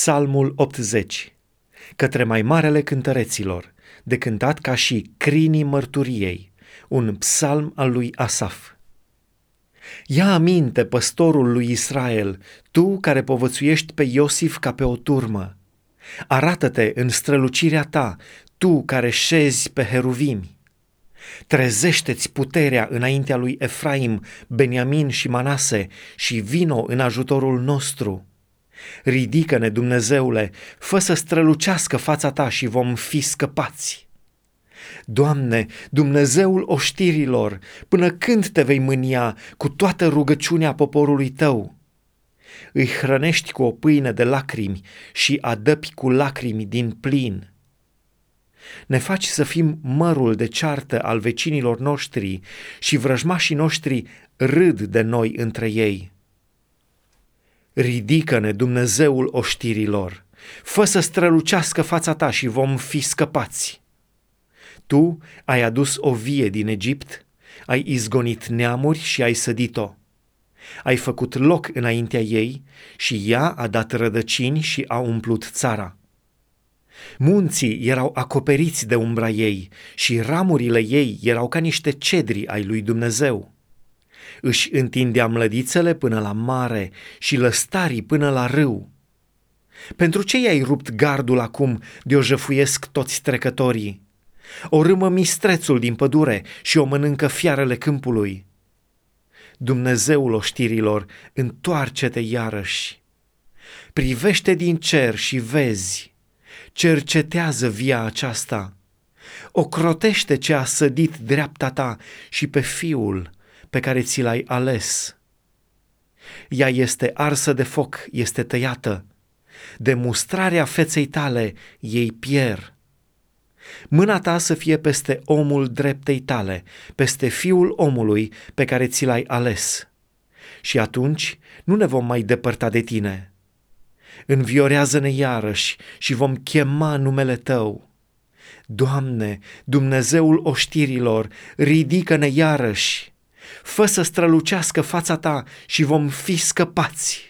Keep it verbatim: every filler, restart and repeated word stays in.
Psalmul optzeci, către mai marele cântăreților, de cântat ca și crinii mărturiei, un psalm al lui Asaf. Ia aminte, păstorul lui Israel, tu care povățuiești pe Iosif ca pe o turmă. Arată-te în strălucirea ta, tu care șezi pe heruvimi. Trezește-ți puterea înaintea lui Efraim, Beniamin și Manase și vino în ajutorul nostru. Ridică-ne, Dumnezeule, fă să strălucească fața ta și vom fi scăpați. Doamne, Dumnezeul oștirilor, până când te vei mânia cu toată rugăciunea poporului tău? Îi hrănești cu o pâine de lacrimi și adăpi cu lacrimi din plin. Ne faci să fim mărul de ceartă al vecinilor noștri și vrăjmașii noștri râd de noi între ei. Ridică-ne, Dumnezeul oștirilor, fă să strălucească fața ta și vom fi scăpați. Tu ai adus o vie din Egipt, ai izgonit neamuri și ai sădit-o. Ai făcut loc înaintea ei și ea a dat rădăcini și a umplut țara. Munții erau acoperiți de umbra ei și ramurile ei erau ca niște cedri ai lui Dumnezeu. Își întindea mlădițele până la mare și lăstarii până la râu. Pentru ce i-ai rupt gardul acum de o jăfuiesc toți trecătorii? O râmă mistrețul din pădure și o mănâncă fiarele câmpului. Dumnezeul oștirilor, întoarce-te iarăși. Privește din cer și vezi. Cercetează via aceasta. Ocrotește ce a sădit dreapta ta și pe fiul pe care ți l-ai ales. Ea este arsă de foc, este tăiată. De mustrarea feței tale ei pier. Mâna ta să fie peste omul dreptei tale, peste fiul omului pe care ți l-ai ales. Și atunci nu ne vom mai depărta de tine. Înviorează-ne iarăși și vom chema numele tău. Doamne, Dumnezeul oștirilor, ridică-ne iarăși. Fă să strălucească fața ta și vom fi scăpați.